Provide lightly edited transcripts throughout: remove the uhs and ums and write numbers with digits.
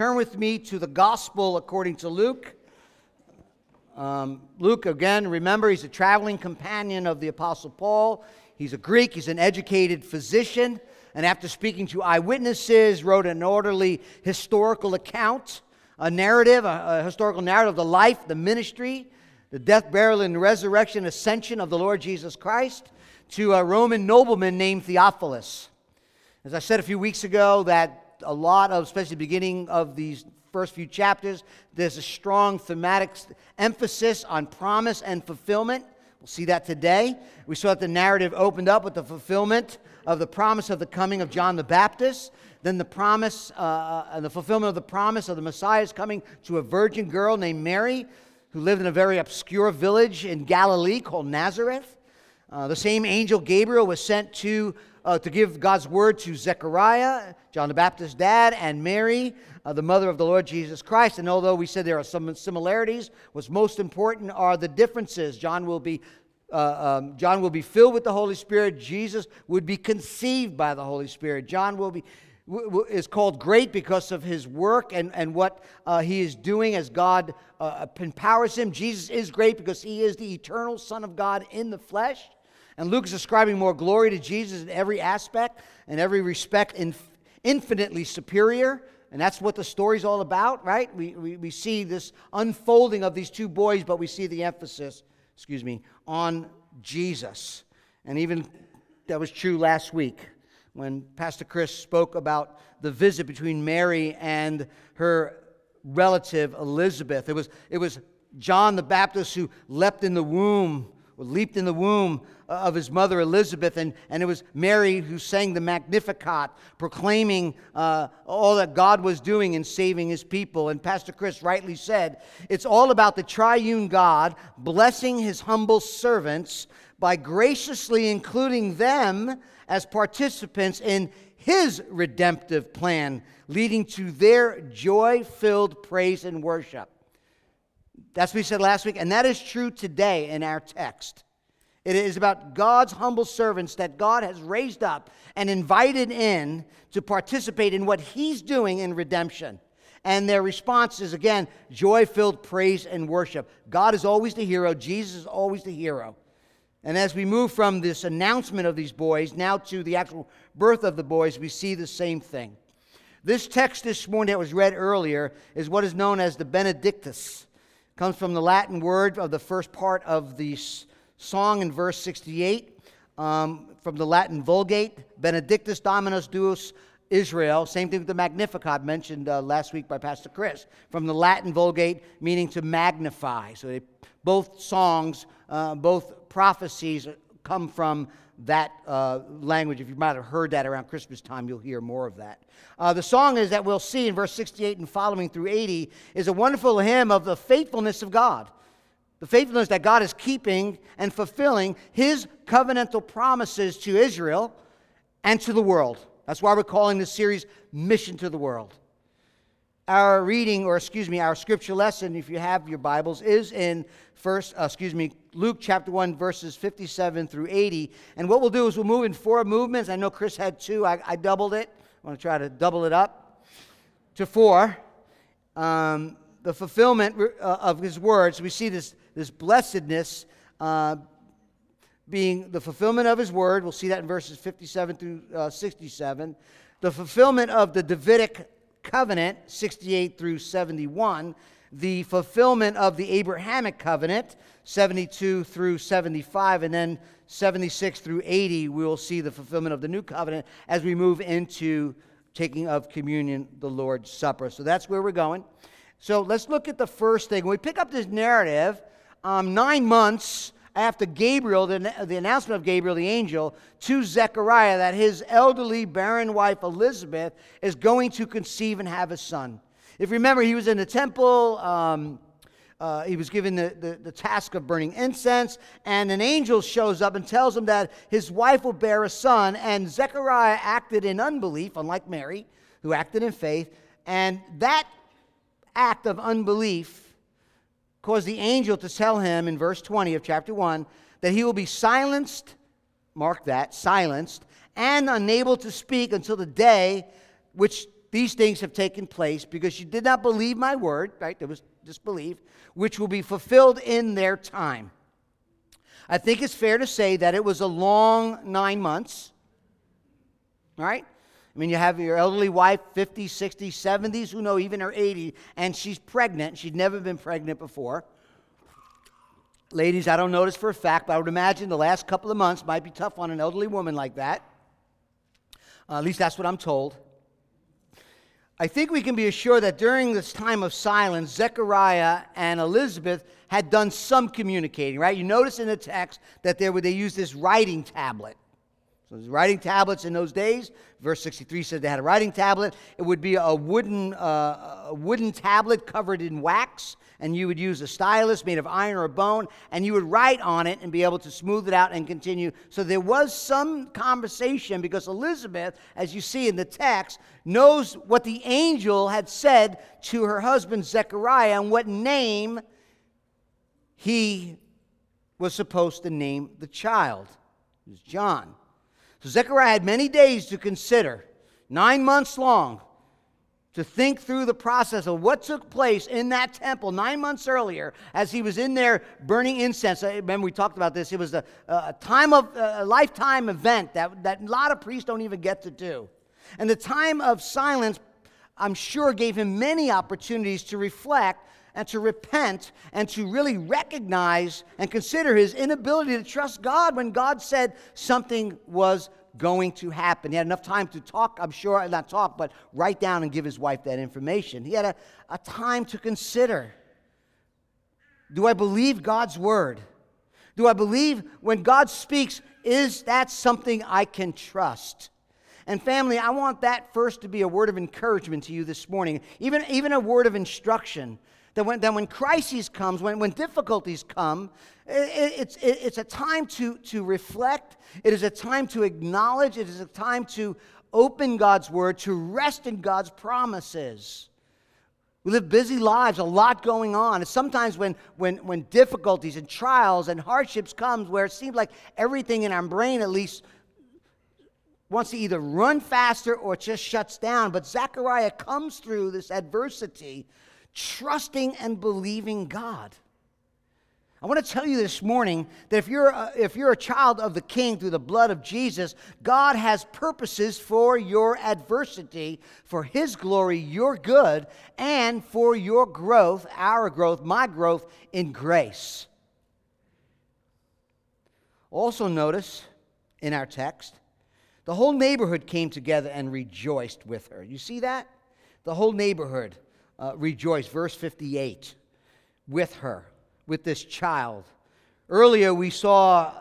Turn with me to the Gospel according to Luke. Luke, again, remember, he's a traveling companion of the Apostle Paul. He's a Greek. He's an educated physician. And after speaking to eyewitnesses, wrote an orderly historical account, a historical narrative of the life, the ministry, the death, burial, and resurrection, ascension of the Lord Jesus Christ to a Roman nobleman named Theophilus. As I said a few weeks ago, that a lot of, especially the beginning of these first few chapters, there's a strong thematic emphasis on promise and fulfillment. We'll see that today. We saw that the narrative opened up with the fulfillment of the promise of the coming of John the Baptist, then the promise and the fulfillment of the promise of the Messiah's coming to a virgin girl named Mary, who lived in a very obscure village in Galilee called Nazareth. The same angel Gabriel was sent to give God's word to Zechariah, John the Baptist's dad, and Mary, the mother of the Lord Jesus Christ. And although we said there are some similarities, what's most important are the differences. John will be filled with the Holy Spirit. Jesus would be conceived by the Holy Spirit. John is called great because of his work and what he is doing as God empowers him. Jesus is great because he is the eternal Son of God in the flesh. And Luke is ascribing more glory to Jesus in every aspect and every respect, infinitely superior. And that's what the story's all about, right? We see this unfolding of these two boys, but we see the emphasis, on Jesus. And even that was true last week when Pastor Chris spoke about the visit between Mary and her relative Elizabeth. It was John the Baptist who leaped in the womb of his mother Elizabeth, and it was Mary who sang the Magnificat, proclaiming all that God was doing in saving his people. And Pastor Chris rightly said, it's all about the triune God blessing his humble servants by graciously including them as participants in his redemptive plan, leading to their joy-filled praise and worship. That's what we said last week, and that is true today in our text. It is about God's humble servants that God has raised up and invited in to participate in what he's doing in redemption. And their response is, again, joy-filled praise and worship. God is always the hero. Jesus is always the hero. And as we move from this announcement of these boys now to the actual birth of the boys, we see the same thing. This text this morning that was read earlier is what is known as the Benedictus. Comes from the Latin word of the first part of the song in verse 68, from the Latin Vulgate, Benedictus Dominus Deus Israel, same thing with the Magnificat mentioned last week by Pastor Chris, from the Latin Vulgate meaning to magnify. So both songs, both prophecies come from that language. If you might have heard that around Christmas time, you'll hear more of that. The song is that we'll see in verse 68 and following through 80 is a wonderful hymn of the faithfulness of God. The faithfulness that God is keeping and fulfilling his covenantal promises to Israel and to the world. That's why we're calling this series Mission to the World. Our scripture lesson, if you have your Bibles, is in Luke chapter 1, verses 57 through 80. And what we'll do is we'll move in four movements. I know Chris had two. I doubled it. I want to try to double it up to four. The fulfillment of his words. We see this blessedness being the fulfillment of his word. We'll see that in verses 57 through 67. The fulfillment of the Davidic Covenant, 68 through 71, the fulfillment of the Abrahamic covenant, 72 through 75, and then 76 through 80, we will see the fulfillment of the new covenant as we move into taking of communion, the Lord's Supper. So that's where we're going. So let's look at the first thing. When we pick up this narrative, 9 months after Gabriel, the announcement of Gabriel the angel, to Zechariah that his elderly barren wife Elizabeth is going to conceive and have a son. If you remember, he was in the temple, he was given the task of burning incense, and an angel shows up and tells him that his wife will bear a son, and Zechariah acted in unbelief, unlike Mary, who acted in faith, and that act of unbelief caused the angel to tell him in verse 20 of chapter 1 that he will be silenced and unable to speak until the day which these things have taken place because you did not believe my word, right? There was disbelief, which will be fulfilled in their time. I think it's fair to say that it was a long 9 months, right? I mean, you have your elderly wife, 50, 60, 70s, who know even her 80, and she's pregnant. She'd never been pregnant before. Ladies, I don't know this for a fact, but I would imagine the last couple of months might be tough on an elderly woman like that. At least that's what I'm told. I think we can be assured that during this time of silence, Zechariah and Elizabeth had done some communicating, right? You notice in the text that they used this writing tablet. So there's writing tablets in those days. Verse 63 says they had a writing tablet. It would be a wooden tablet covered in wax, and you would use a stylus made of iron or bone, and you would write on it and be able to smooth it out and continue. So there was some conversation because Elizabeth, as you see in the text, knows what the angel had said to her husband Zechariah and what name he was supposed to name the child. It was John. So Zechariah had many days to consider, 9 months long, to think through the process of what took place in that temple 9 months earlier as he was in there burning incense. Remember, we talked about this. It was a lifetime event that a lot of priests don't even get to do. And the time of silence, I'm sure, gave him many opportunities to reflect and to repent and to really recognize and consider his inability to trust God when God said something was going to happen. He had enough time to talk, I'm sure, but write down and give his wife that information. He had a time to consider. Do I believe God's word? Do I believe when God speaks, is that something I can trust? And family, I want that first to be a word of encouragement to you this morning, even a word of instruction. That when crises comes, when difficulties come, it's a time to reflect. It is a time to acknowledge. It is a time to open God's word, to rest in God's promises. We live busy lives, a lot going on. And sometimes when difficulties and trials and hardships comes, where it seems like everything in our brain at least wants to either run faster or just shuts down. But Zechariah comes through this adversity trusting and believing God. I want to tell you this morning that if you're a child of the King through the blood of Jesus, God has purposes for your adversity, for His glory, your good, and for your growth, our growth, my growth in grace. Also notice in our text, the whole neighborhood came together and rejoiced with her. You see that? The whole neighborhood. Rejoice, verse 58, with her, with this child. Earlier we saw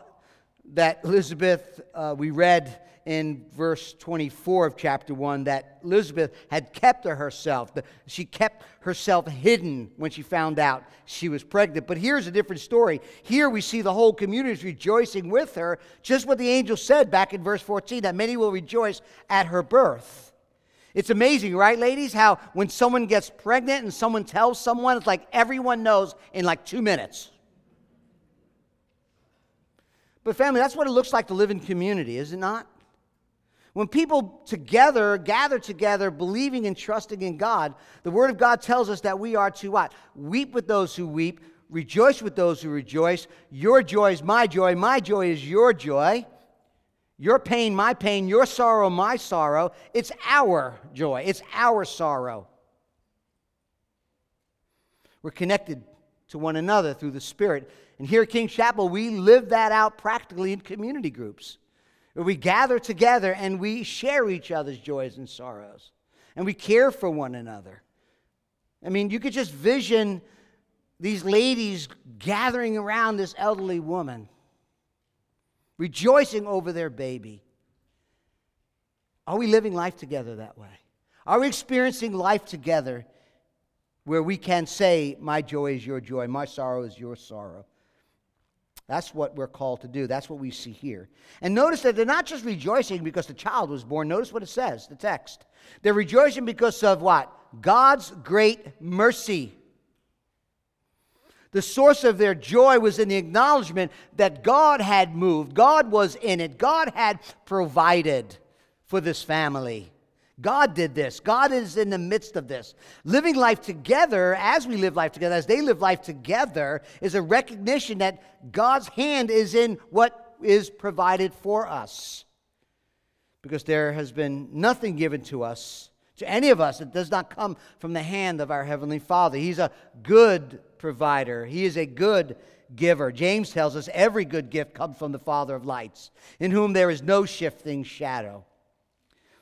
that Elizabeth, we read in verse 24 of chapter 1, that Elizabeth had kept herself. She kept herself hidden when she found out she was pregnant. But here's a different story. Here we see the whole community is rejoicing with her, just what the angel said back in verse 14, that many will rejoice at her birth. It's amazing, right, ladies, how when someone gets pregnant and someone tells someone, it's like everyone knows in like 2 minutes. But family, that's what it looks like to live in community, is it not? When people together, gather together, believing and trusting in God, the Word of God tells us that we are to what? Weep with those who weep, rejoice with those who rejoice. Your joy is my joy. My joy is your joy. Your pain, my pain, your sorrow, my sorrow. It's our joy. It's our sorrow. We're connected to one another through the Spirit. And here at King Chapel, we live that out practically in community groups, where we gather together and we share each other's joys and sorrows. And we care for one another. I mean, you could just vision these ladies gathering around this elderly woman, rejoicing over their baby. Are we living life together that way? Are we experiencing life together where we can say, my joy is your joy, my sorrow is your sorrow? That's what we're called to do. That's what we see here. And notice that they're not just rejoicing because the child was born. Notice what it says, the text. They're rejoicing because of what? God's great mercy. The source of their joy was in the acknowledgement that God had moved. God was in it. God had provided for this family. God did this. God is in the midst of this. Living life together, as we live life together, as they live life together, is a recognition that God's hand is in what is provided for us. Because there has been nothing given to us, to any of us, that does not come from the hand of our Heavenly Father. He's a good provider. He is a good giver. James tells us every good gift comes from the Father of lights, in whom there is no shifting shadow.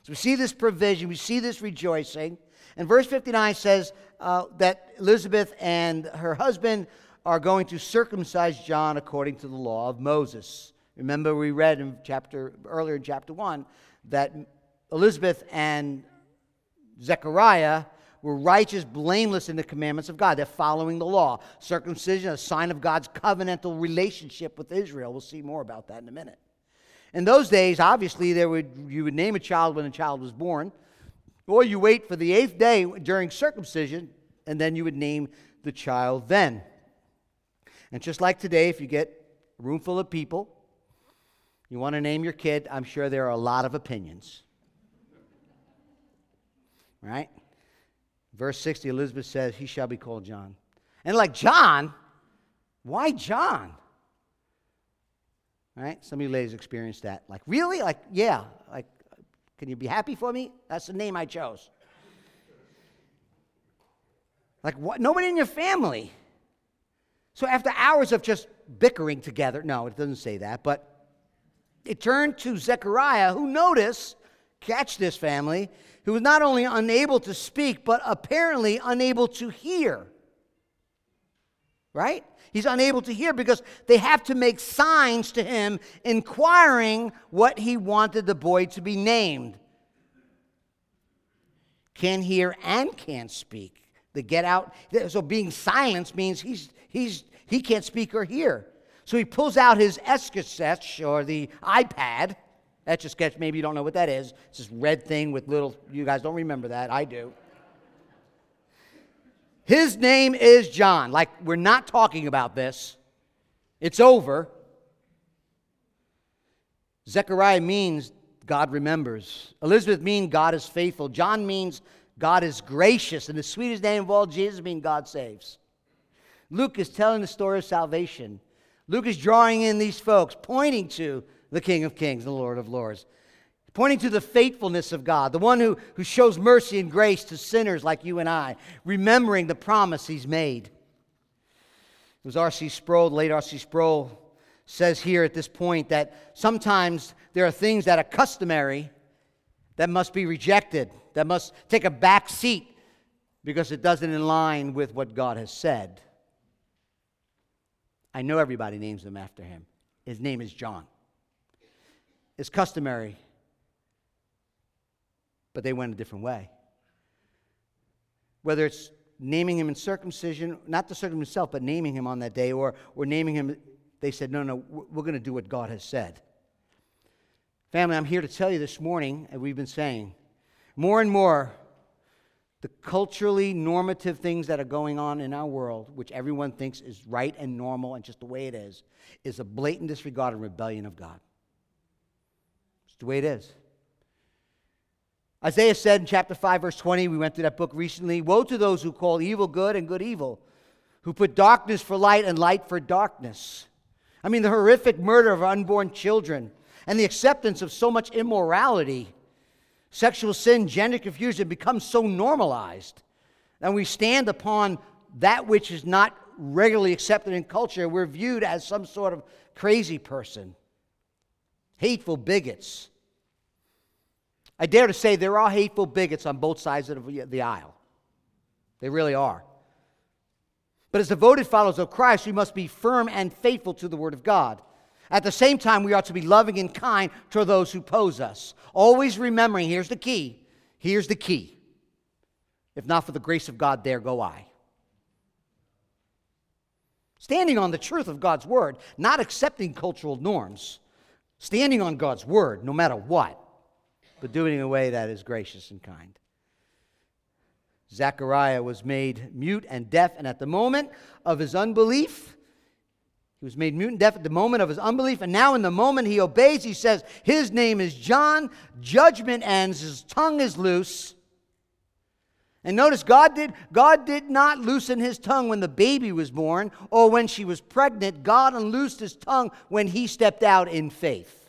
So we see this provision, we see this rejoicing. And verse 59 says that Elizabeth and her husband are going to circumcise John according to the law of Moses. Remember, we read in chapter 1 that Elizabeth and Zechariah were righteous, blameless in the commandments of God. They're following the law. Circumcision, a sign of God's covenantal relationship with Israel. We'll see more about that in a minute. In those days, obviously, you would name a child when a child was born, or you wait for the eighth day during circumcision, and then you would name the child then. And just like today, if you get a room full of people, you want to name your kid, I'm sure there are a lot of opinions. Right? Verse 60, Elizabeth says, he shall be called John. And like, John? Why John? Right? Some of you ladies experienced that. Like, really? Like, yeah. Like, can you be happy for me? That's the name I chose. Like, what? Nobody in your family. So after hours of just bickering together, no, it doesn't say that, but it turned to Zechariah, who noticed, catch this family, who was not only unable to speak, but apparently unable to hear. Right? He's unable to hear because they have to make signs to him inquiring what he wanted the boy to be named. Can hear and can't speak. The get out. So being silenced means he can't speak or hear. So he pulls out his eskesetch or the iPad. Etch-a-sketch, maybe you don't know what that is. It's this red thing with little, you guys don't remember that. I do. His name is John. Like, we're not talking about this. It's over. Zechariah means God remembers. Elizabeth means God is faithful. John means God is gracious. And the sweetest name of all, Jesus, means God saves. Luke is telling the story of salvation. Luke is drawing in these folks, pointing to the King of Kings, the Lord of Lords. Pointing to the faithfulness of God, the one who shows mercy and grace to sinners like you and I, remembering the promise he's made. It was R.C. Sproul, the late R.C. Sproul, says here at this point that sometimes there are things that are customary that must be rejected, that must take a back seat because it doesn't align with what God has said. I know everybody names him after him. His name is John. It's customary, but they went a different way. Whether it's naming him in circumcision, not the circumcision himself, but naming him on that day, or naming him, they said, no, we're going to do what God has said. Family, I'm here to tell you this morning, and we've been saying, more and more, the culturally normative things that are going on in our world, which everyone thinks is right and normal and just the way it is a blatant disregard and rebellion of God. It's the way it is. Isaiah said in chapter 5, verse 20, we went through that book recently, woe to those who call evil good and good evil, who put darkness for light and light for darkness. I mean, the horrific murder of unborn children and the acceptance of so much immorality, sexual sin, gender confusion becomes so normalized that we stand upon that which is not regularly accepted in culture. We're viewed as some sort of crazy person, hateful bigots. I dare to say there are hateful bigots on both sides of the aisle. They really are. But as devoted followers of Christ, we must be firm and faithful to the Word of God. At the same time, we are to be loving and kind to those who oppose us. Always remembering, here's the key. Here's the key. If not for the grace of God, there go I. Standing on the truth of God's Word, not accepting cultural norms. Standing on God's Word, no matter what. But doing it in a way that is gracious and kind. Zechariah was made mute and deaf, and at the moment of his unbelief, He was made mute and deaf at the moment of his unbelief, and now in the moment he obeys, he says, his name is John, judgment ends, his tongue is loose. And notice God did not loosen his tongue when the baby was born or when she was pregnant. God unloosed his tongue when he stepped out in faith.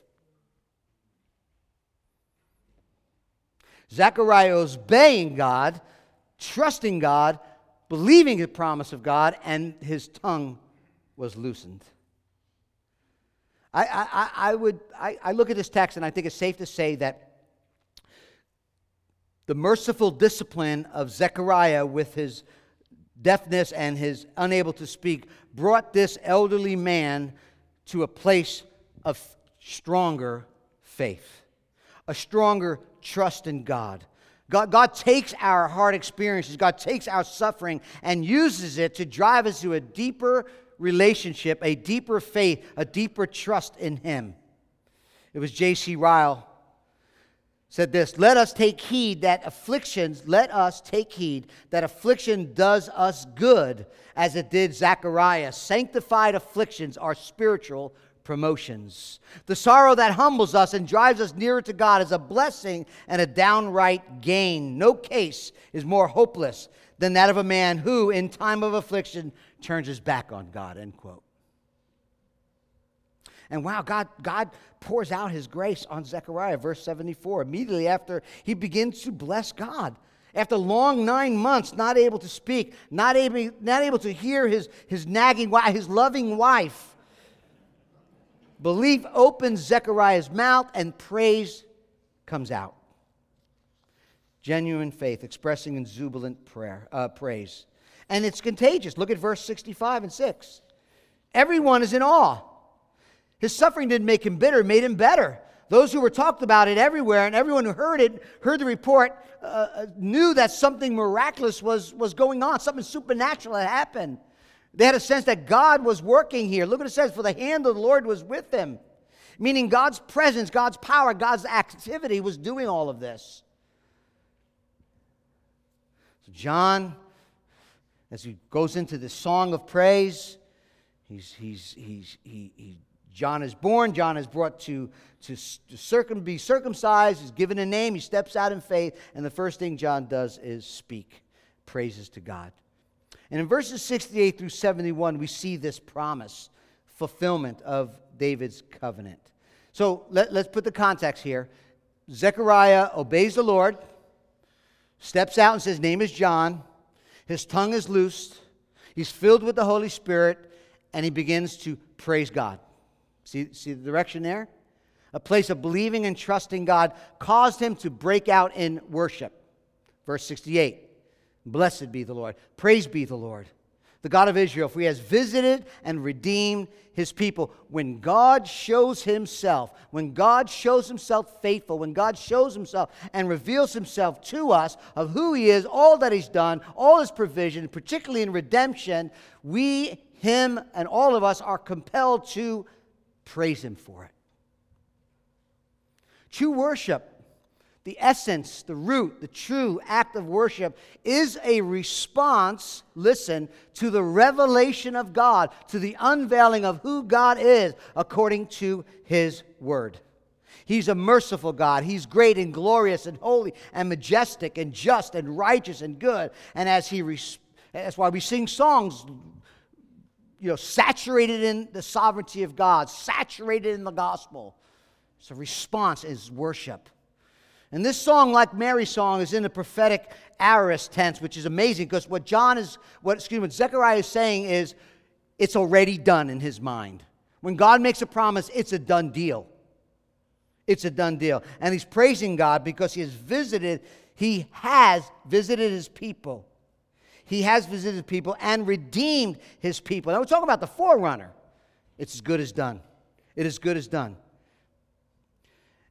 Zechariah obeying God, trusting God, believing the promise of God, and his tongue was loosened. I look at this text and I think it's safe to say that the merciful discipline of Zechariah with his deafness and his unable to speak brought this elderly man to a place of stronger faith, a stronger trust in God. God takes our hard experiences, God takes our suffering and uses it to drive us to a deeper relationship, a deeper faith, a deeper trust in Him. It was J.C. Ryle said this, let us take heed that affliction does us good as it did Zechariah. Sanctified afflictions are spiritual promotions. The sorrow that humbles us and drives us nearer to God is a blessing and a downright gain. No case is more hopeless than that of a man who, in time of affliction, turns his back on God, end quote. And wow, God pours out his grace on Zechariah, verse 74. Immediately after, he begins to bless God. After long 9 months, not able to speak, not able to hear his nagging wife, his loving wife, belief opens Zechariah's mouth and praise comes out. Genuine faith, expressing in jubilant praise. And it's contagious. Look at verse 65 and 6. Everyone is in awe. His suffering didn't make him bitter, it made him better. Those who were talked about it everywhere, and everyone who heard the report, knew that something miraculous was going on, something supernatural had happened. They had a sense that God was working here. Look what it says, for the hand of the Lord was with him. Meaning God's presence, God's power, God's activity was doing all of this. So John, as he goes into this song of praise, John is born, John is brought to be circumcised, he's given a name, he steps out in faith, and the first thing John does is speak praises to God. And in verses 68 through 71, we see this promise, fulfillment of David's covenant. So let's put the context here. Zechariah obeys the Lord, steps out and says, his name is John, his tongue is loosed, he's filled with the Holy Spirit, and he begins to praise God. See the direction there? A place of believing and trusting God caused him to break out in worship. Verse 68, blessed be the Lord. Praise be the Lord, the God of Israel, for he has visited and redeemed his people. When God shows himself, faithful, when God shows himself and reveals himself to us of who he is, all that he's done, all his provision, particularly in redemption, we, him, and all of us are compelled to praise him for it. True worship, the essence, the root, the true act of worship is a response, listen, to the revelation of God, to the unveiling of who God is according to his word. He's a merciful God. He's great and glorious and holy and majestic and just and righteous and good. And that's why we sing songs, saturated in the sovereignty of God, saturated in the gospel. So response is worship. And this song, like Mary's song, is in the prophetic aorist tense, which is amazing because what Zechariah is saying is it's already done in his mind. When God makes a promise, it's a done deal. It's a done deal. And he's praising God because he has visited his people. He has visited people and redeemed his people. Now, we're talking about the forerunner. It's as good as done. It is good as done.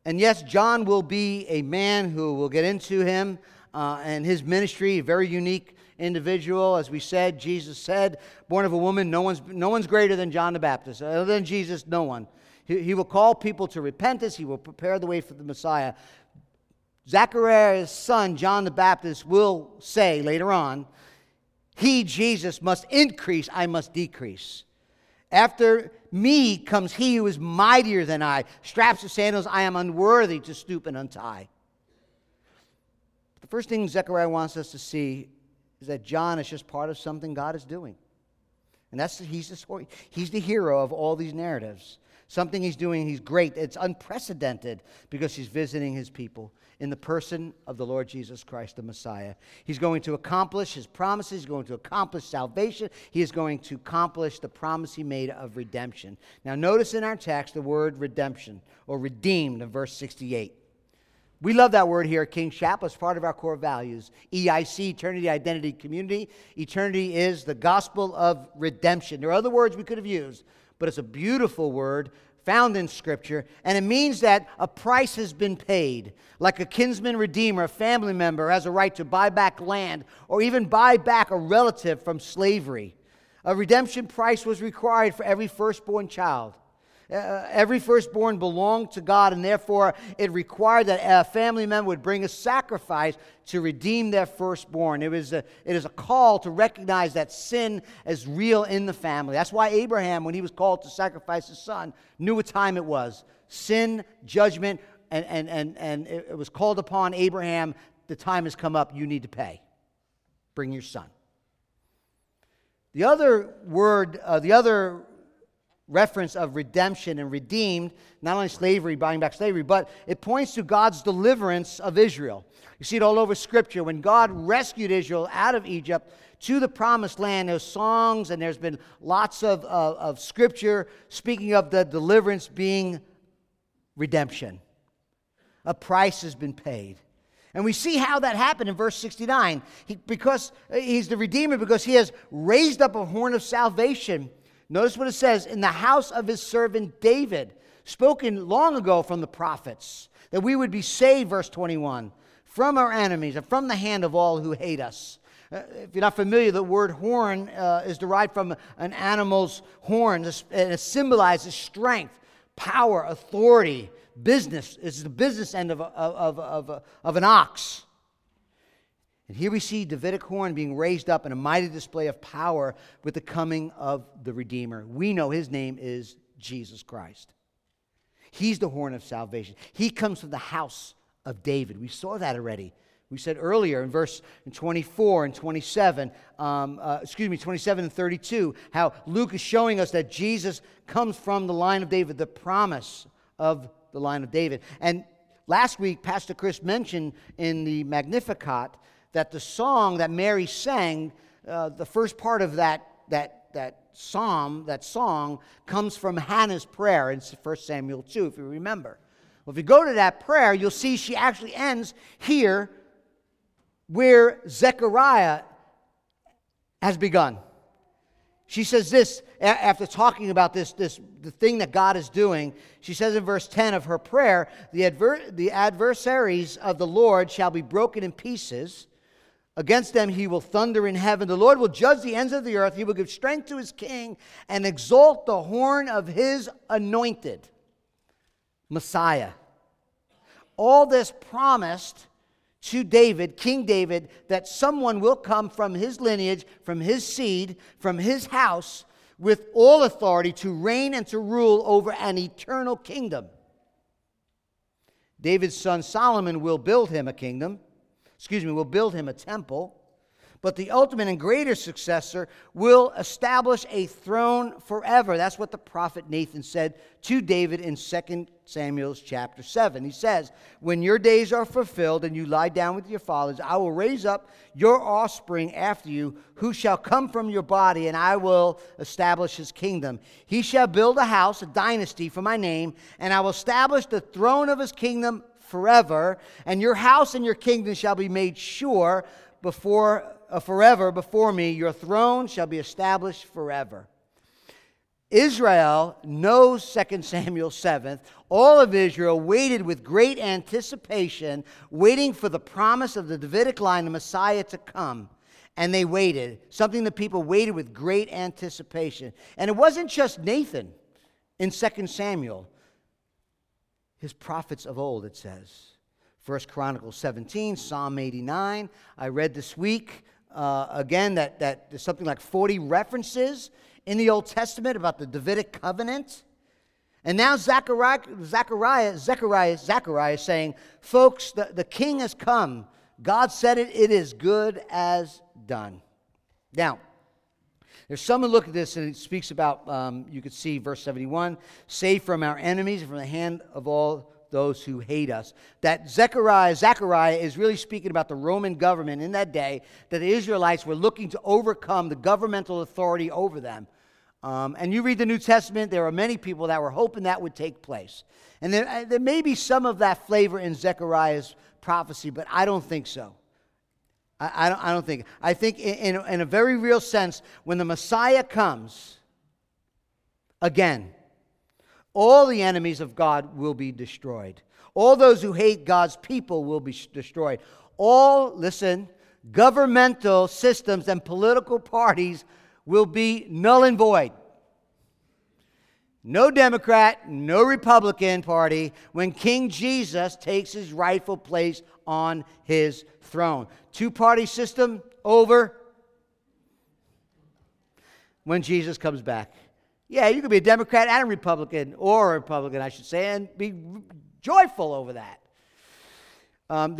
And yes, John will be a man who we'll get into him and his ministry, a very unique individual. As we said, Jesus said, born of a woman, no one's greater than John the Baptist. Other than Jesus, no one. He will call people to repentance. He will prepare the way for the Messiah. Zechariah's son, John the Baptist, will say later on, he, Jesus, must increase, I must decrease. After me comes he who is mightier than I. Straps of sandals I am unworthy to stoop and untie. The first thing Zechariah wants us to see is that John is just part of something God is doing. And that's he's the hero of all these narratives. Something he's doing, he's great. It's unprecedented because he's visiting his people in the person of the Lord Jesus Christ, the Messiah. He's going to accomplish his promises. He's going to accomplish salvation. He is going to accomplish the promise he made of redemption. Now, notice in our text the word redemption or redeemed in verse 68. We love that word here at King Chapel. It's part of our core values. EIC, Eternity, Identity, Community. Eternity is the gospel of redemption. There are other words we could have used, but it's a beautiful word found in Scripture, and it means that a price has been paid, like a kinsman redeemer, a family member has a right to buy back land or even buy back a relative from slavery. A redemption price was required for every firstborn child. Every firstborn belonged to God, and therefore it required that a family member would bring a sacrifice to redeem their firstborn. It is a call to recognize that sin is real in the family. That's why Abraham, when he was called to sacrifice his son, knew what time it was. Sin, judgment, and it was called upon Abraham, the time has come up, you need to pay. Bring your son. The other reference of redemption and redeemed, not only slavery, buying back slavery, but it points to God's deliverance of Israel. You see it all over Scripture. When God rescued Israel out of Egypt to the Promised Land, there's songs and there's been lots of Scripture speaking of the deliverance being redemption. A price has been paid. And we see how that happened in verse 69. Because he's the Redeemer, because he has raised up a horn of salvation. Notice what it says, in the house of his servant David, spoken long ago from the prophets, that we would be saved, verse 21, from our enemies and from the hand of all who hate us. If you're not familiar, the word horn is derived from an animal's horn, and it symbolizes strength, power, authority, business. It's the business end of an ox. And here we see Davidic horn being raised up in a mighty display of power with the coming of the Redeemer. We know his name is Jesus Christ. He's the horn of salvation. He comes from the house of David. We saw that already. We said earlier in verse 24 and 27, 27 and 32, how Luke is showing us that Jesus comes from the line of David, the promise of the line of David. And last week, Pastor Chris mentioned in the Magnificat that the song that Mary sang, the first part of that psalm, that song, comes from Hannah's prayer in 1 Samuel 2, if you remember. Well, if you go to that prayer, you'll see she actually ends here where Zechariah has begun. She says this, after talking about this the thing that God is doing, she says in verse 10 of her prayer, the adversaries of the Lord shall be broken in pieces. Against them he will thunder in heaven. The Lord will judge the ends of the earth. He will give strength to his king and exalt the horn of his anointed Messiah. All this promised to David, King David, that someone will come from his lineage, from his seed, from his house, with all authority to reign and to rule over an eternal kingdom. David's son Solomon will build him a kingdom. We'll build him a temple, but the ultimate and greater successor will establish a throne forever. That's what the prophet Nathan said to David in 2 Samuel chapter 7. He says, when your days are fulfilled and you lie down with your fathers, I will raise up your offspring after you, who shall come from your body, and I will establish his kingdom. He shall build a house, a dynasty for my name, and I will establish the throne of his kingdom forever, and your house and your kingdom shall be made sure forever before me. Your throne shall be established forever. Israel knows 2 Samuel 7. All of Israel waited with great anticipation, waiting for the promise of the Davidic line, the Messiah, to come. And they waited, something the people waited with great anticipation. And it wasn't just Nathan in 2 Samuel. His prophets of old, it says. 1 Chronicles 17, Psalm 89. I read this week again, that there's something like 40 references in the Old Testament about the Davidic covenant. And now Zechariah is saying, folks, the king has come. God said it, it is good as done. Now, there's someone look at this, and it speaks about, you could see verse 71, save from our enemies and from the hand of all those who hate us. That Zechariah is really speaking about the Roman government in that day, that the Israelites were looking to overcome the governmental authority over them. And you read the New Testament, there are many people that were hoping that would take place. And there may be some of that flavor in Zechariah's prophecy, but I don't think so. I don't think. I think in a very real sense, when the Messiah comes, again, all the enemies of God will be destroyed. All those who hate God's people will be destroyed. All, listen, governmental systems and political parties will be null and void. No Democrat, no Republican party when King Jesus takes his rightful place on his throne. Two-party system, over when Jesus comes back. Yeah, you could be a Democrat and a Republican, or a Republican, I should say, and be joyful over that. In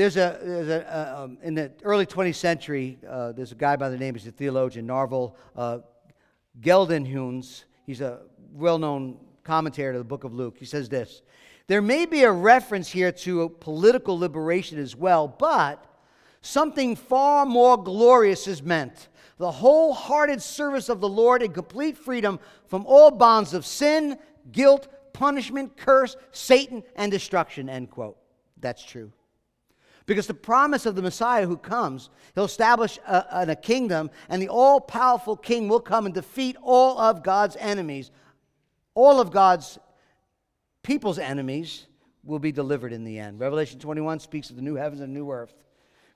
the early 20th century, there's a guy by the name of a theologian, Narvel Geldenhuns. He's a well-known commentator to the book of Luke. He says this: there may be a reference here to a political liberation as well, but something far more glorious is meant. The wholehearted service of the Lord in complete freedom from all bonds of sin, guilt, punishment, curse, Satan, and destruction, end quote. That's true. Because the promise of the Messiah who comes, he'll establish a kingdom, and the all-powerful king will come and defeat all of God's enemies. All of God's people's enemies will be delivered in the end. Revelation 21 speaks of the new heavens and new earth.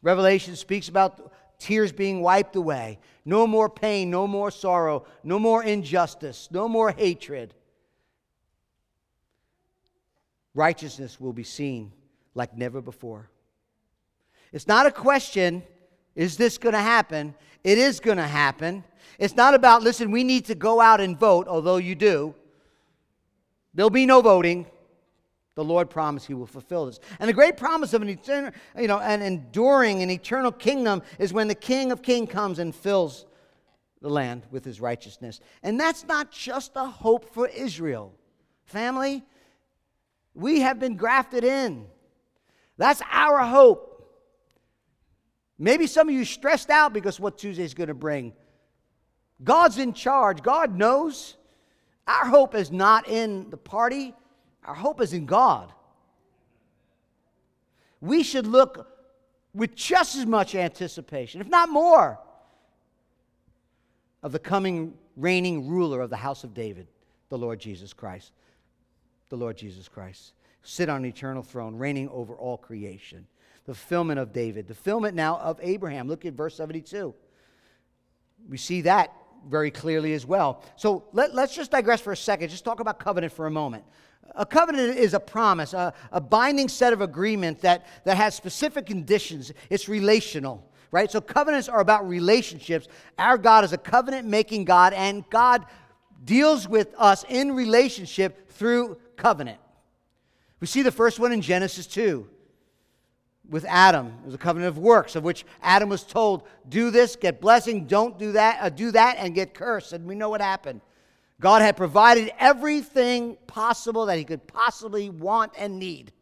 Revelation speaks about tears being wiped away. No more pain, no more sorrow, no more injustice, no more hatred. Righteousness will be seen like never before. It's not a question, is this going to happen? It is going to happen. It's not about, listen, we need to go out and vote, although you do. There'll be no voting. The Lord promised He will fulfill this. And the great promise of an eternal kingdom is when the King of Kings comes and fills the land with His righteousness. And that's not just a hope for Israel. Family, we have been grafted in. That's our hope. Maybe some of you stressed out because what Tuesday's going to bring. God's in charge. God knows. Our hope is not in the party. Our hope is in God. We should look with just as much anticipation, if not more, of the coming reigning ruler of the house of David, the Lord Jesus Christ. The Lord Jesus Christ. Sit on an eternal throne, reigning over all creation. The fulfillment of David. The fulfillment now of Abraham. Look at verse 72. We see that very clearly as well. So let's just digress for a second. Just talk about covenant for a moment. A covenant is a promise, a binding set of agreement that has specific conditions. It's relational, right? So covenants are about relationships. Our God is a covenant-making God, and God deals with us in relationship through covenant. We see the first one in Genesis 2. With Adam, it was a covenant of works, of which Adam was told, do this, get blessing, don't do that, do that, and get cursed. And we know what happened. God had provided everything possible that he could possibly want and need,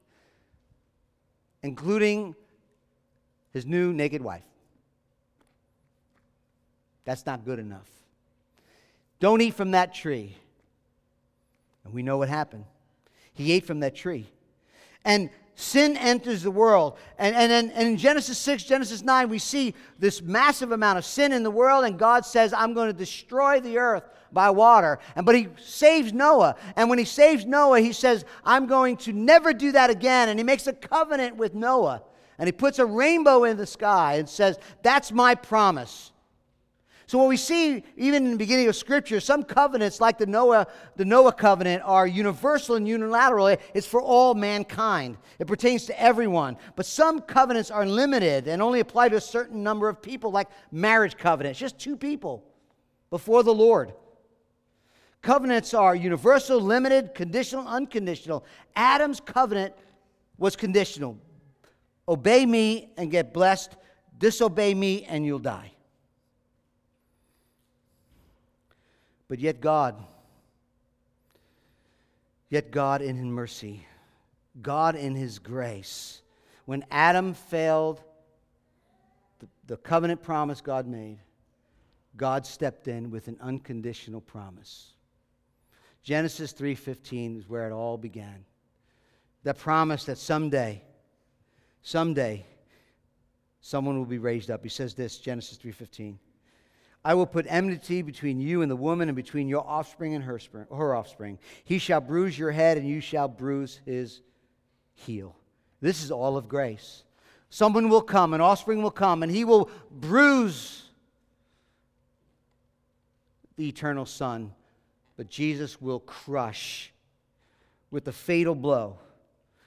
including his new naked wife. That's not good enough. Don't eat from that tree. And we know what happened. He ate from that tree. And sin enters the world. And in Genesis 6, Genesis 9, we see this massive amount of sin in the world, and God says, I'm going to destroy the earth by water. But he saves Noah. And when he saves Noah, he says, I'm going to never do that again. And he makes a covenant with Noah. And he puts a rainbow in the sky and says, that's my promise. So what we see, even in the beginning of Scripture, some covenants like the Noah covenant are universal and unilateral. It's for all mankind. It pertains to everyone. But some covenants are limited and only apply to a certain number of people, like marriage covenants, just two people before the Lord. Covenants are universal, limited, conditional, unconditional. Adam's covenant was conditional. Obey me and get blessed. Disobey me and you'll die. But yet God in His mercy, God in His grace, when Adam failed the covenant promise God made, God stepped in with an unconditional promise. Genesis 3:15 is where it all began. The promise that someday, someone will be raised up. He says this, Genesis 3:15. I will put enmity between you and the woman, and between your offspring and her offspring. He shall bruise your head, and you shall bruise his heel. This is all of grace. Someone will come, an offspring will come, and he will bruise the eternal Son. But Jesus will crush with the fatal blow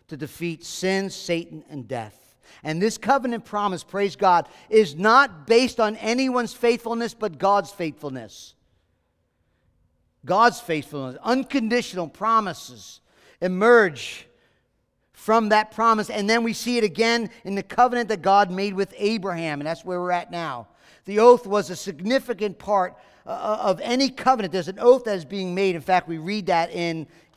to defeat sin, Satan, and death. And this covenant promise, praise God, is not based on anyone's faithfulness but God's faithfulness. God's faithfulness, unconditional promises emerge from that promise. And then we see it again in the covenant that God made with Abraham. And that's where we're at now. The oath was a significant part of any covenant. There's an oath that is being made. In fact, we read that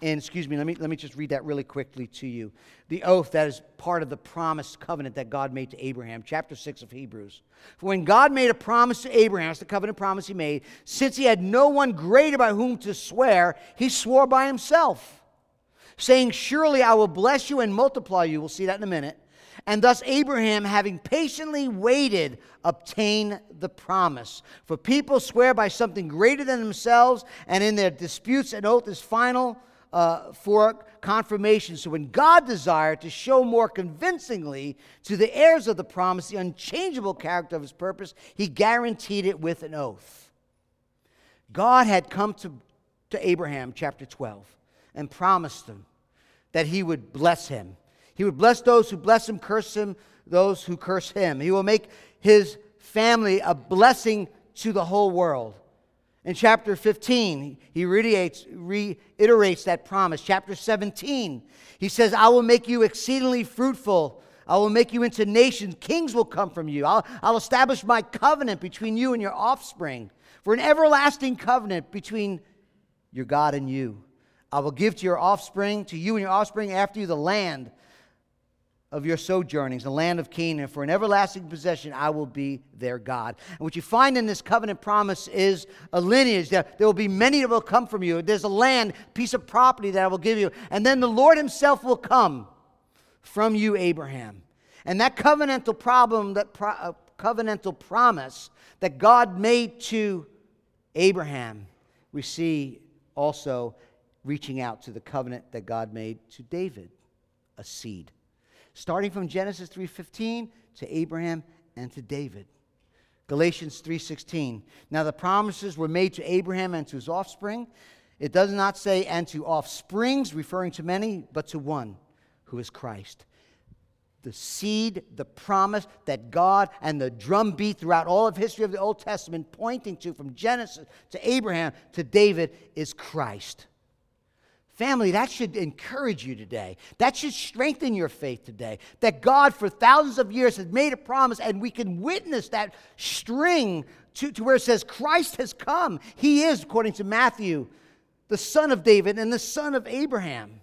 let me just read that really quickly to you. The oath that is part of the promised covenant that God made to Abraham, chapter 6 of Hebrews. For when God made a promise to Abraham, it's the covenant promise He made, since he had no one greater by whom to swear, he swore by himself, saying, surely I will bless you and multiply you. We'll see that in a minute. And thus Abraham, having patiently waited, obtained the promise. For people swear by something greater than themselves, and in their disputes an oath is final for confirmation. So when God desired to show more convincingly to the heirs of the promise the unchangeable character of His purpose, He guaranteed it with an oath. God had come to Abraham, chapter 12, and promised him that He would bless him. He would bless those who bless him, curse him, those who curse him. He will make his family a blessing to the whole world. In chapter 15, he reiterates that promise. Chapter 17, he says, I will make you exceedingly fruitful. I will make you into nations. Kings will come from you. I'll establish my covenant between you and your offspring, for an everlasting covenant between your God and you. I will give to you and your offspring after you, the land of your sojournings, the land of Canaan, for an everlasting possession. I will be their God. And what you find in this covenant promise is a lineage. There will be many that will come from you. There's a land, piece of property that I will give you. And then the Lord Himself will come from you, Abraham. And that covenantal promise that God made to Abraham, we see also reaching out to the covenant that God made to David, a seed. Starting from Genesis 3:15 to Abraham and to David. Galatians 3:16. Now the promises were made to Abraham and to his offspring. It does not say and to offsprings, referring to many, but to one, who is Christ. The seed, the promise that God, and the drumbeat throughout all of history of the Old Testament pointing to, from Genesis to Abraham to David, is Christ. Family, that should encourage you today. That should strengthen your faith today. That God, for thousands of years, has made a promise, and we can witness that string to where it says, Christ has come. He is, according to Matthew, the son of David and the son of Abraham.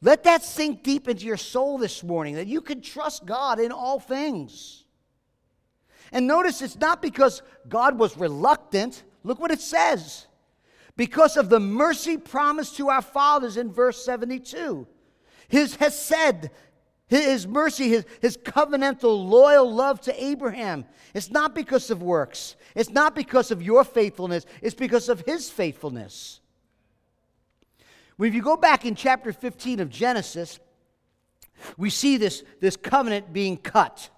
Let that sink deep into your soul this morning, that you can trust God in all things. And notice it's not because God was reluctant. Look what it says. Because of the mercy promised to our fathers in verse 72. His hesed, His mercy, His covenantal loyal love to Abraham. It's not because of works. It's not because of your faithfulness. It's because of His faithfulness. When you go back in chapter 15 of Genesis, we see this covenant being cut.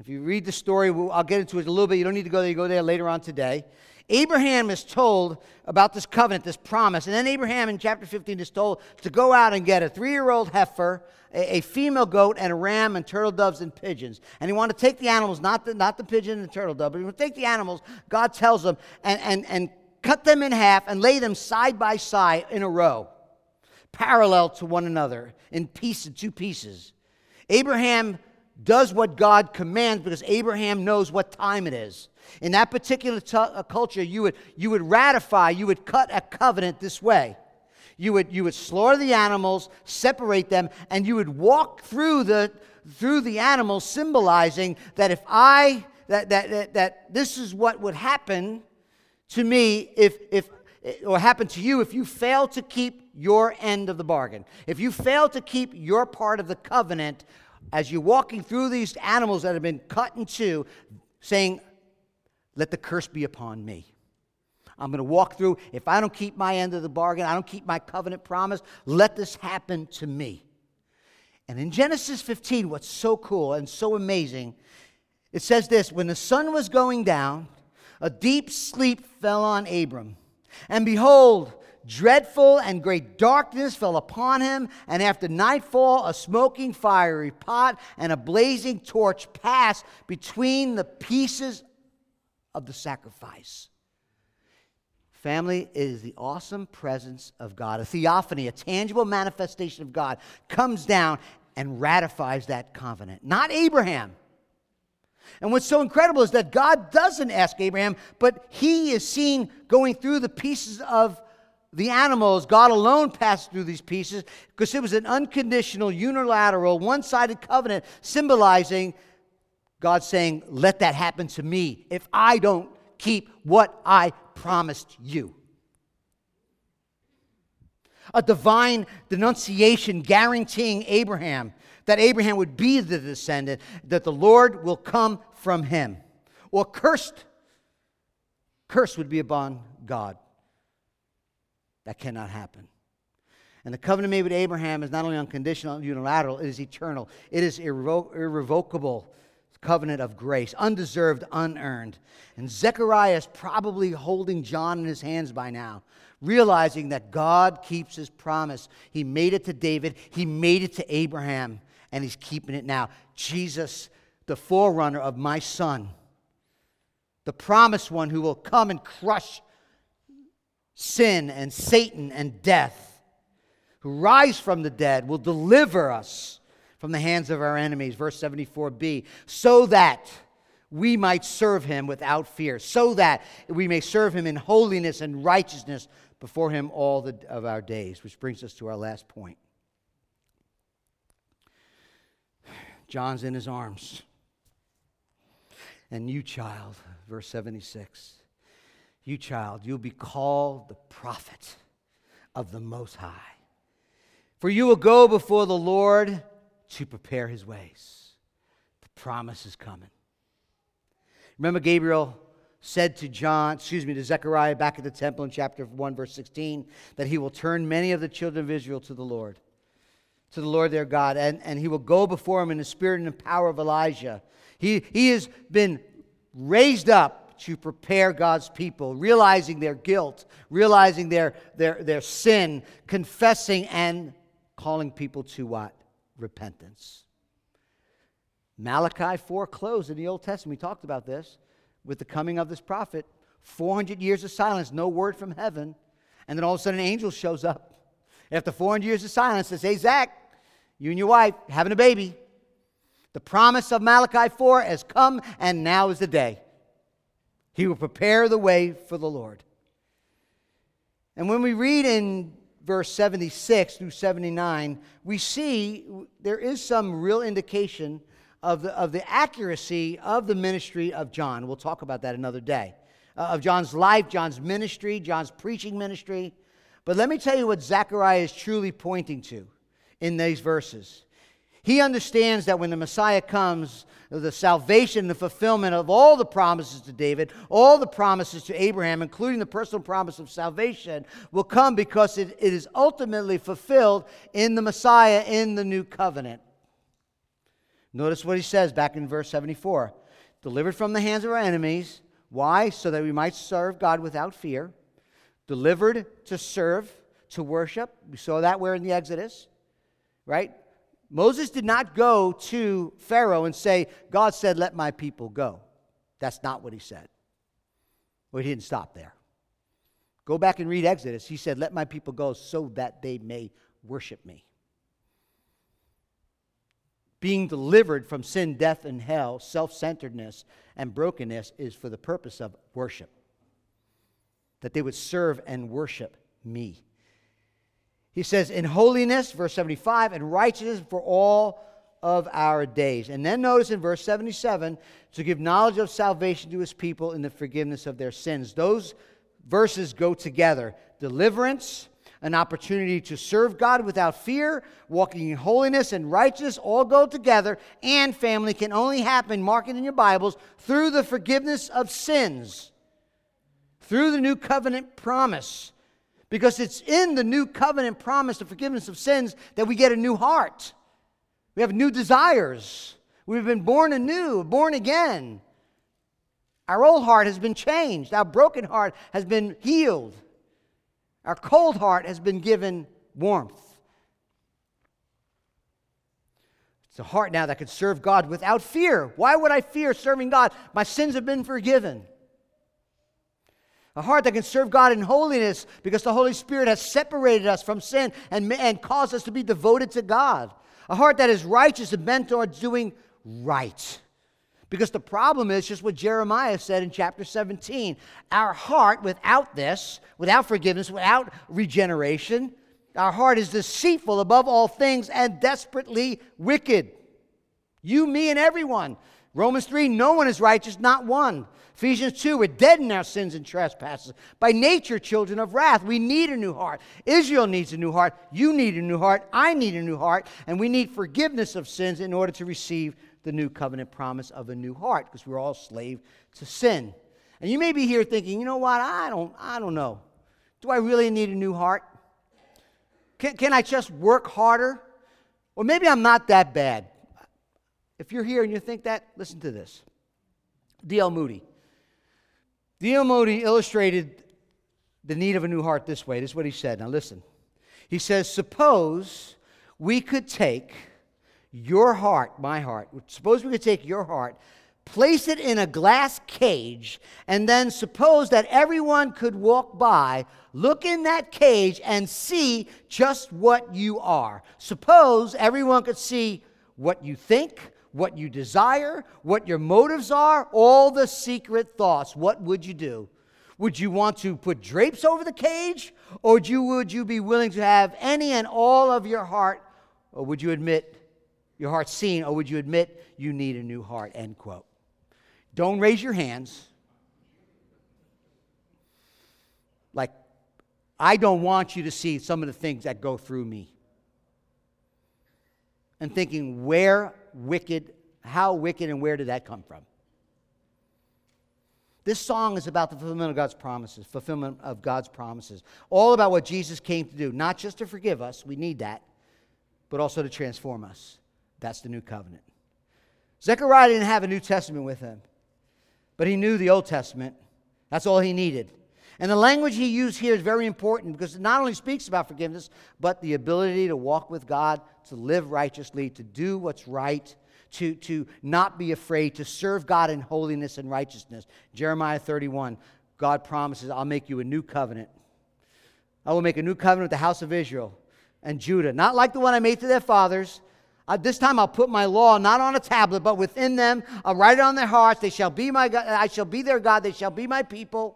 If you read the story, I'll get into it a little bit. You don't need to go there. You go there later on today. Abraham is told about this covenant, this promise. And then Abraham in chapter 15 is told to go out and get a 3-year-old heifer, a female goat, and a ram, and turtle doves, and pigeons. And he wanted to take the animals, not the pigeon and the turtle dove, but he would take the animals, God tells him, and cut them in half and lay them side by side in a row, parallel to one another, in pieces, two pieces. Abraham does what God commands because Abraham knows what time it is. In that particular culture, you would ratify, you would cut a covenant this way. You would slaughter the animals, separate them, and you would walk through the animals, symbolizing that that this is what would happen to me if or happen to you if you fail to keep your end of the bargain. If you fail to keep your part of the covenant, as you're walking through these animals that have been cut in two, saying, let the curse be upon me. I'm going to walk through. If I don't keep my end of the bargain, I don't keep my covenant promise, let this happen to me. And in Genesis 15, what's so cool and so amazing, it says this: when the sun was going down, a deep sleep fell on Abram. And behold, dreadful and great darkness fell upon him, and after nightfall a smoking fiery pot and a blazing torch passed between the pieces of the sacrifice. Family, it is the awesome presence of God. A theophany, a tangible manifestation of God, comes down and ratifies that covenant. Not Abraham. And what's so incredible is that God doesn't ask Abraham, but he is seen going through the pieces of the animals. God alone passed through these pieces because it was an unconditional, unilateral, one-sided covenant symbolizing God saying, let that happen to me if I don't keep what I promised you. A divine denunciation guaranteeing Abraham that Abraham would be the descendant, that the Lord will come from him. Or curse would be upon God. That cannot happen. And the covenant made with Abraham is not only unconditional and unilateral, it is eternal. It is irrevocable covenant of grace, undeserved, unearned. And Zechariah is probably holding John in his hands by now, realizing that God keeps his promise. He made it to David, he made it to Abraham, and he's keeping it now. Jesus, the forerunner of my son, the promised one who will come and crush sin and Satan and death, who rise from the dead, will deliver us from the hands of our enemies, verse 74b, so that we might serve him without fear, so that we may serve him in holiness and righteousness before him all of our days, which brings us to our last point. John's in his arms. And you, child, verse 76, you, child, you'll be called the prophet of the Most High. For you will go before the Lord to prepare his ways. The promise is coming. Remember, Gabriel said to Zechariah back at the temple in chapter 1, verse 16, that he will turn many of the children of Israel to the Lord their God, and he will go before him in the spirit and the power of Elijah. He has been raised up to prepare God's people, realizing their guilt, realizing their sin, confessing and calling people to what? Repentance. Malachi foreclosed in the Old Testament. We talked about this with the coming of this prophet. 400 years of silence, no word from heaven, and then all of a sudden an angel shows up. After 400 years of silence, says, hey, Zach, you and your wife having a baby. The promise of Malachi 4 has come, and now is the day. He will prepare the way for the Lord. And when we read in verse 76 through 79, we see there is some real indication of the accuracy of the ministry of John. We'll talk about that another day. Of John's life, John's ministry, John's preaching ministry. But let me tell you what Zechariah is truly pointing to in these verses. He understands that when the Messiah comes, the salvation, the fulfillment of all the promises to David, all the promises to Abraham, including the personal promise of salvation, will come because it is ultimately fulfilled in the Messiah, in the new covenant. Notice what he says back in verse 74. Delivered from the hands of our enemies. Why? So that we might serve God without fear. Delivered to serve, to worship. We saw that where in the Exodus, right? Moses did not go to Pharaoh and say, God said, let my people go. That's not what he said. Well, he didn't stop there. Go back and read Exodus. He said, let my people go so that they may worship me. Being delivered from sin, death, and hell, self-centeredness, and brokenness is for the purpose of worship. That they would serve and worship me. He says, in holiness, verse 75, and righteousness for all of our days. And then notice in verse 77, to give knowledge of salvation to his people in the forgiveness of their sins. Those verses go together. Deliverance, an opportunity to serve God without fear, walking in holiness and righteousness all go together, and family can only happen, mark it in your Bibles, through the forgiveness of sins, through the new covenant promise. Because it's in the new covenant promise, the forgiveness of sins, that we get a new heart. We have new desires. We've been born anew, born again. Our old heart has been changed. Our broken heart has been healed. Our cold heart has been given warmth. It's a heart now that can serve God without fear. Why would I fear serving God? My sins have been forgiven. A heart that can serve God in holiness because the Holy Spirit has separated us from sin and caused us to be devoted to God. A heart that is righteous and bent towards doing right. Because the problem is just what Jeremiah said in chapter 17. Our heart without this, without forgiveness, without regeneration, our heart is deceitful above all things and desperately wicked. You, me, and everyone. Romans 3, no one is righteous, not one. Ephesians 2, we're dead in our sins and trespasses. By nature, children of wrath, we need a new heart. Israel needs a new heart. You need a new heart. I need a new heart. And we need forgiveness of sins in order to receive the new covenant promise of a new heart, because we're all slave to sin. And you may be here thinking, you know what, I don't know. Do I really need a new heart? Can I just work harder? Or maybe I'm not that bad. If you're here and you think that, listen to this. D.L. Moody. D.L. Moody illustrated the need of a new heart this way. This is what he said. Now listen. He says, suppose we could take your heart, my heart, suppose we could take your heart, place it in a glass cage, and then suppose that everyone could walk by, look in that cage, and see just what you are. Suppose everyone could see what you think, what you desire, what your motives are, all the secret thoughts. What would you do? Would you want to put drapes over the cage? Or would you be willing to have any and all of your heart? Or would you admit your heart's seen? Or would you admit you need a new heart? End quote. Don't raise your hands. Like, I don't want you to see some of the things that go through me. And thinking, how wicked and where did that come from? This song is about the fulfillment of God's promises. All about what Jesus came to do, not just to forgive us, we need that, but also to transform us. That's the new covenant. Zechariah didn't have a New Testament with him, but he knew the Old Testament. That's all he needed. And the language he used here is very important because it not only speaks about forgiveness, but the ability to walk with God, to live righteously, to do what's right, to not be afraid, to serve God in holiness and righteousness. Jeremiah 31, God promises, I'll make you a new covenant. I will make a new covenant with the house of Israel and Judah, not like the one I made to their fathers. This time I'll put my law not on a tablet, but within them. I'll write it on their hearts. They shall be my God. I shall be their God. They shall be my people.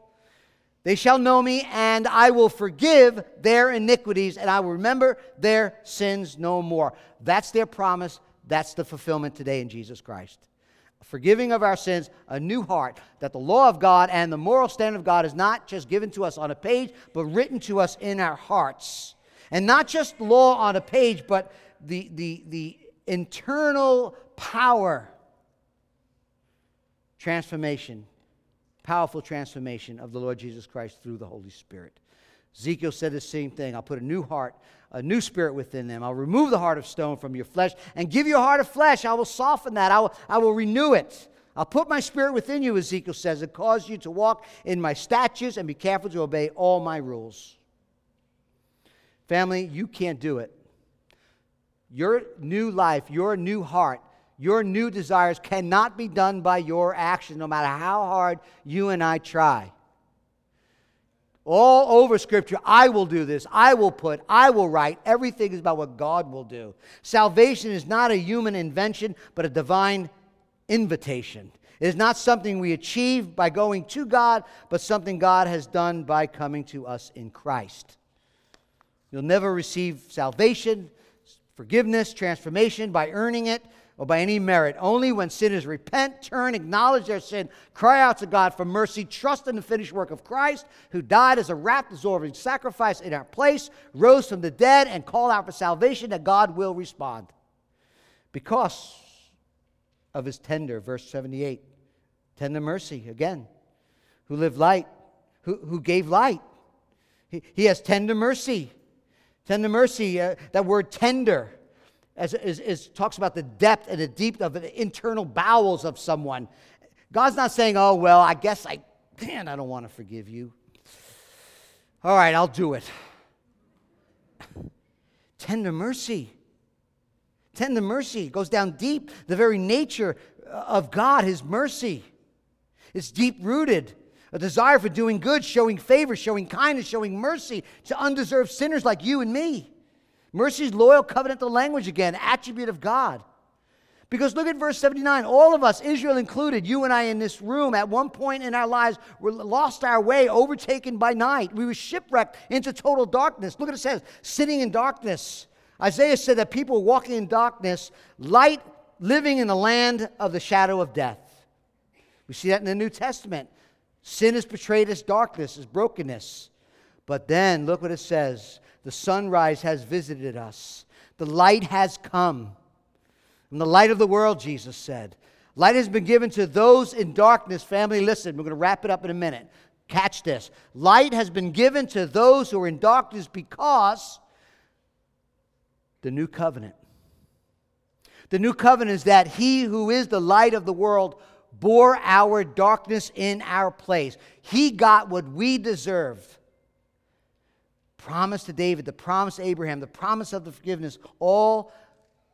They shall know me, and I will forgive their iniquities, and I will remember their sins no more. That's their promise. That's the fulfillment today in Jesus Christ. Forgiving of our sins, a new heart, that the law of God and the moral standard of God is not just given to us on a page, but written to us in our hearts. And not just law on a page, but the internal power, transformation, powerful transformation of the Lord Jesus Christ through the Holy Spirit. Ezekiel said the same thing. I'll put a new heart, a new spirit within them. I'll remove the heart of stone from your flesh and give you a heart of flesh. I will soften that. I will renew it. I'll put my spirit within you, Ezekiel says, and cause you to walk in my statutes and be careful to obey all my rules. Family, you can't do it. Your new life, your new heart, your new desires cannot be done by your actions, no matter how hard you and I try. All over Scripture, I will do this, I will put, I will write. Everything is about what God will do. Salvation is not a human invention, but a divine invitation. It is not something we achieve by going to God, but something God has done by coming to us in Christ. You'll never receive salvation, forgiveness, transformation by earning it or by any merit. Only when sinners repent, turn, acknowledge their sin, cry out to God for mercy, trust in the finished work of Christ, who died as a wrath-absorbing sacrifice in our place, rose from the dead, and call out for salvation, that God will respond. Because of his tender, verse 78, tender mercy, again, who lived light, who gave light. He has tender mercy. Tender mercy, that word tender, as talks about the depth and the deep of the internal bowels of someone. God's not saying, oh, well, I guess I don't want to forgive you. All right, I'll do it. Tender mercy. Tender mercy. It goes down deep. The very nature of God, his mercy, is deep-rooted. A desire for doing good, showing favor, showing kindness, showing mercy to undeserved sinners like you and me. Mercy's loyal covenantal language again, attribute of God. Because look at verse 79. All of us, Israel included, you and I in this room, at one point in our lives, were lost our way, overtaken by night. We were shipwrecked into total darkness. Look at it says, sitting in darkness. Isaiah said that people walking in darkness, light living in the land of the shadow of death. We see that in the New Testament. Sin is portrayed as darkness, as brokenness. But then, look what it says. The sunrise has visited us. The light has come. And the light of the world, Jesus said. Light has been given to those in darkness. Family, listen, we're going to wrap it up in a minute. Catch this. Light has been given to those who are in darkness because the new covenant. The new covenant is that he who is the light of the world bore our darkness in our place. He got what we deserved. Promise to David, the promise to Abraham, the promise of the forgiveness, all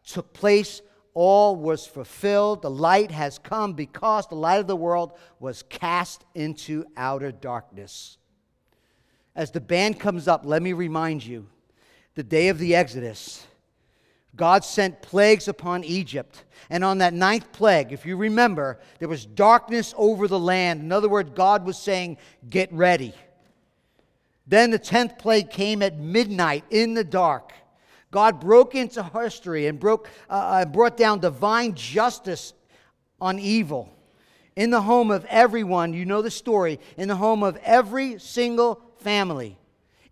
took place, all was fulfilled. The light has come because the light of the world was cast into outer darkness. As the band comes up, let me remind you, the day of the Exodus, God sent plagues upon Egypt. And on that ninth plague, if you remember, there was darkness over the land. In other words, God was saying, get ready. Then the 10th plague came at midnight in the dark. God broke into history and brought down divine justice on evil. In the home of everyone, you know the story, in the home of every single family.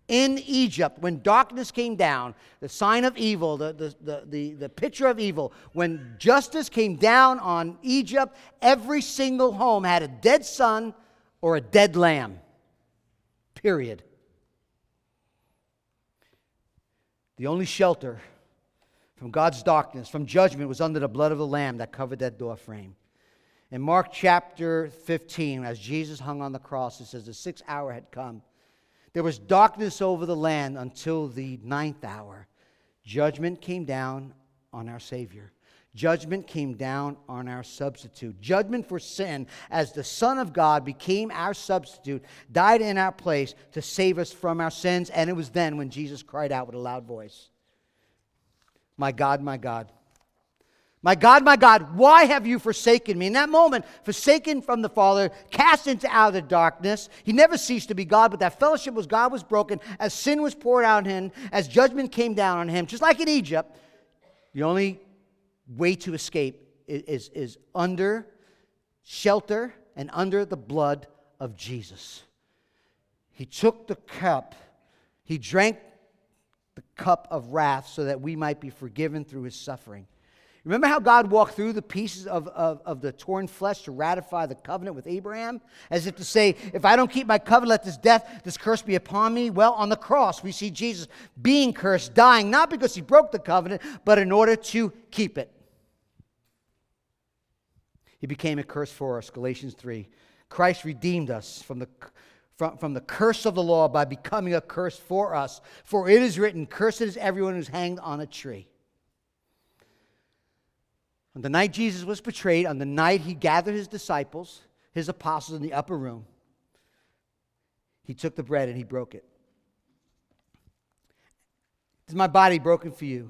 In Egypt, when darkness came down, the sign of evil, the picture of evil, when justice came down on Egypt, every single home had a dead son or a dead lamb. Period. The only shelter from God's darkness, from judgment, was under the blood of the Lamb that covered that door frame. In Mark chapter 15, as Jesus hung on the cross, it says the 6th hour had come. There was darkness over the land until the 9th hour. Judgment came down on our Savior. Judgment came down on our substitute. Judgment for sin, as the Son of God became our substitute, died in our place to save us from our sins. And it was then when Jesus cried out with a loud voice, "My God, my God. My God, my God, why have you forsaken me?" In that moment, forsaken from the Father, cast into outer darkness. He never ceased to be God, but that fellowship with God was broken as sin was poured out on him, as judgment came down on him. Just like in Egypt, the only way to escape is under shelter and under the blood of Jesus. He took the cup, he drank the cup of wrath so that we might be forgiven through his suffering. Remember how God walked through the pieces of the torn flesh to ratify the covenant with Abraham? As if to say, if I don't keep my covenant, let this death, this curse be upon me. Well, on the cross, we see Jesus being cursed, dying, not because he broke the covenant, but in order to keep it. He became a curse for us, Galatians 3. Christ redeemed us from the curse of the law by becoming a curse for us. For it is written, cursed is everyone who's hanged on a tree. On the night Jesus was betrayed, on the night he gathered his disciples, his apostles in the upper room, he took the bread and he broke it. This is my body broken for you.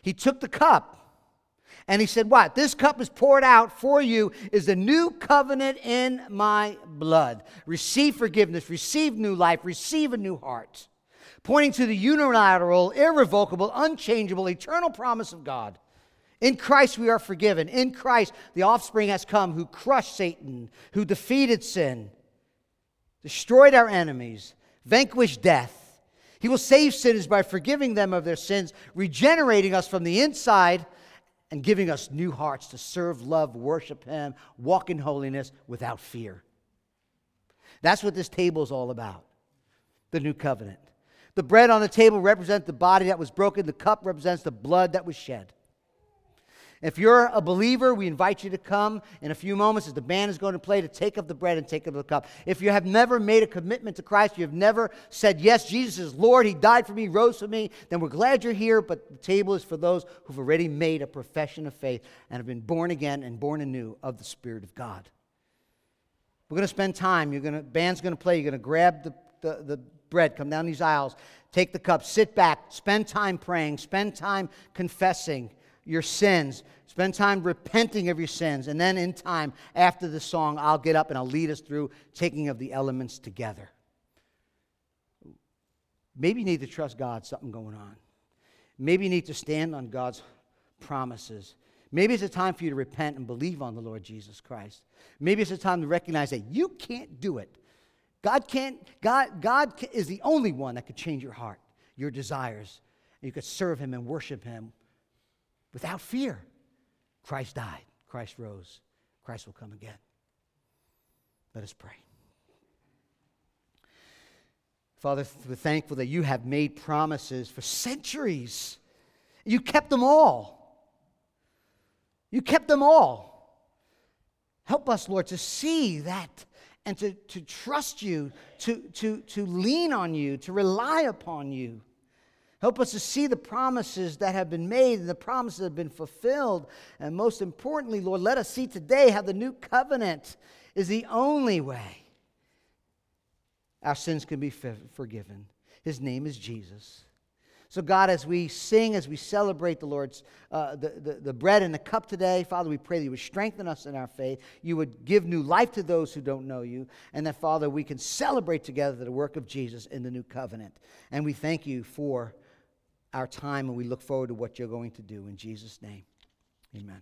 He took the cup and he said, what? This cup is poured out for you, is the new covenant in my blood. Receive forgiveness, receive new life, receive a new heart. Pointing to the unilateral, irrevocable, unchangeable, eternal promise of God. In Christ we are forgiven. In Christ the offspring has come who crushed Satan, who defeated sin, destroyed our enemies, vanquished death. He will save sinners by forgiving them of their sins, regenerating us from the inside, and giving us new hearts to serve, love, worship Him, walk in holiness without fear. That's what this table is all about, the new covenant. The bread on the table represents the body that was broken. The cup represents the blood that was shed. If you're a believer, we invite you to come in a few moments as the band is going to play to take up the bread and take up the cup. If you have never made a commitment to Christ, you have never said, yes, Jesus is Lord, He died for me, rose for me, then we're glad you're here, but the table is for those who've already made a profession of faith and have been born again and born anew of the Spirit of God. We're going to spend time. Band's going to play. You're going to grab the bread, come down these aisles, take the cup, sit back, spend time praying, spend time confessing your sins. Spend time repenting of your sins. And then in time, after the song, I'll get up and I'll lead us through taking of the elements together. Maybe you need to trust God, something going on. Maybe you need to stand on God's promises. Maybe it's a time for you to repent and believe on the Lord Jesus Christ. Maybe it's a time to recognize that you can't do it. God is the only one that could change your heart, your desires. You could serve Him and worship Him without fear. Christ died. Christ rose. Christ will come again. Let us pray. Father, we're thankful that you have made promises for centuries. You kept them all. You kept them all. Help us, Lord, to see that and to trust you, to lean on you, to rely upon you. Help us to see the promises that have been made and the promises that have been fulfilled. And most importantly, Lord, let us see today how the new covenant is the only way our sins can be forgiven. His name is Jesus. So God, as we sing, as we celebrate the Lord's the bread and the cup today, Father, we pray that you would strengthen us in our faith. You would give new life to those who don't know you. And that, Father, we can celebrate together the work of Jesus in the new covenant. And we thank you for our time, and we look forward to what you're going to do. In Jesus' name, amen.